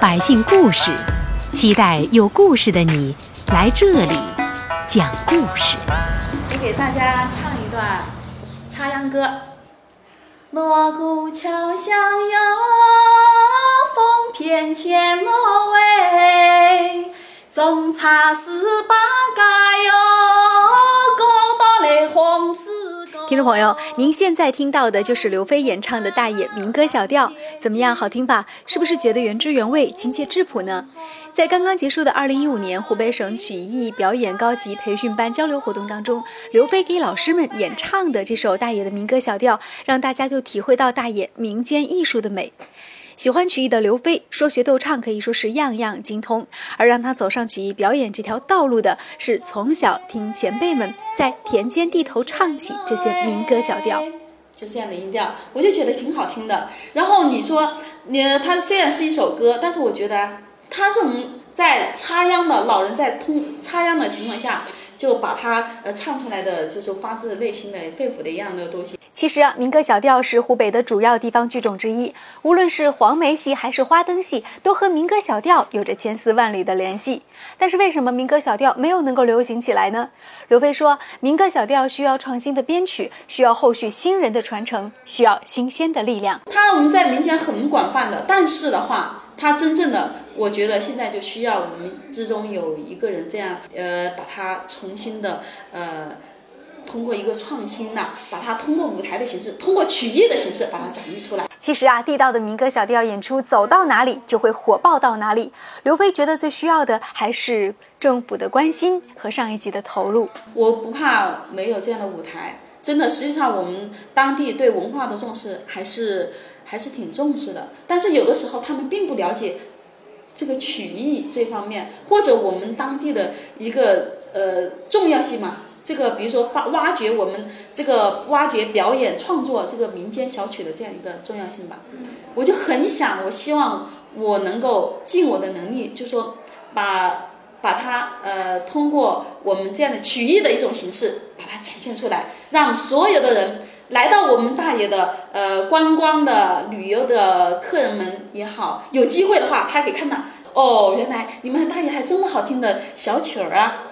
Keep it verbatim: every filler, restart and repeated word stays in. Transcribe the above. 百姓故事，期待有故事的你来这里讲故事。也给大家唱一段插秧歌。锣鼓敲响又风翩前落尾，种茶是八嘎哟，高到嘞红丝。听众朋友，您现在听到的就是刘飞演唱的《大野民歌小调》，怎么样，好听吧？是不是觉得原汁原味、亲切质朴呢？在刚刚结束的二零一五年湖北省曲艺表演高级培训班交流活动当中，刘飞给老师们演唱的这首大野的民歌小调，让大家就体会到大野民间艺术的美。喜欢曲艺的刘飞，说学逗唱可以说是样样精通，而让他走上曲艺表演这条道路的，是从小听前辈们在田间地头唱起这些民歌小调，就这样的音调，我就觉得挺好听的。然后你说，你它虽然是一首歌，但是我觉得它这种在插秧的老人在通插秧的情况下，就把它呃唱出来的，就是发自内心的、肺腑的一样的东西。其实啊，民歌小调是湖北的主要地方剧种之一，无论是黄梅戏还是花灯戏，都和民歌小调有着千丝万缕的联系。但是为什么民歌小调没有能够流行起来呢？刘飞说，民歌小调需要创新的编曲，需要后续新人的传承，需要新鲜的力量。它我们在民间很广泛的，但是的话，它真正的，我觉得现在就需要我们之中有一个人这样，呃，把它重新的，呃。通过一个创新呢、啊，把它通过舞台的形式，通过曲艺的形式把它展示出来。其实啊，地道的民歌小调演出走到哪里就会火爆到哪里。刘飞觉得最需要的还是政府的关心和上一级的投入。我不怕没有这样的舞台，真的，实际上我们当地对文化的重视还是还是挺重视的，但是有的时候他们并不了解这个曲艺这方面，或者我们当地的一个呃重要性嘛。这个比如说发挖掘我们这个挖掘表演创作这个民间小曲的这样一个重要性吧，我就很想，我希望我能够尽我的能力，就说把把它呃通过我们这样的曲艺的一种形式把它展现出来，让所有的人来到我们大野的呃观光的旅游的客人们也好，有机会的话他可以看到，哦，原来你们大野还这么好听的小曲儿啊。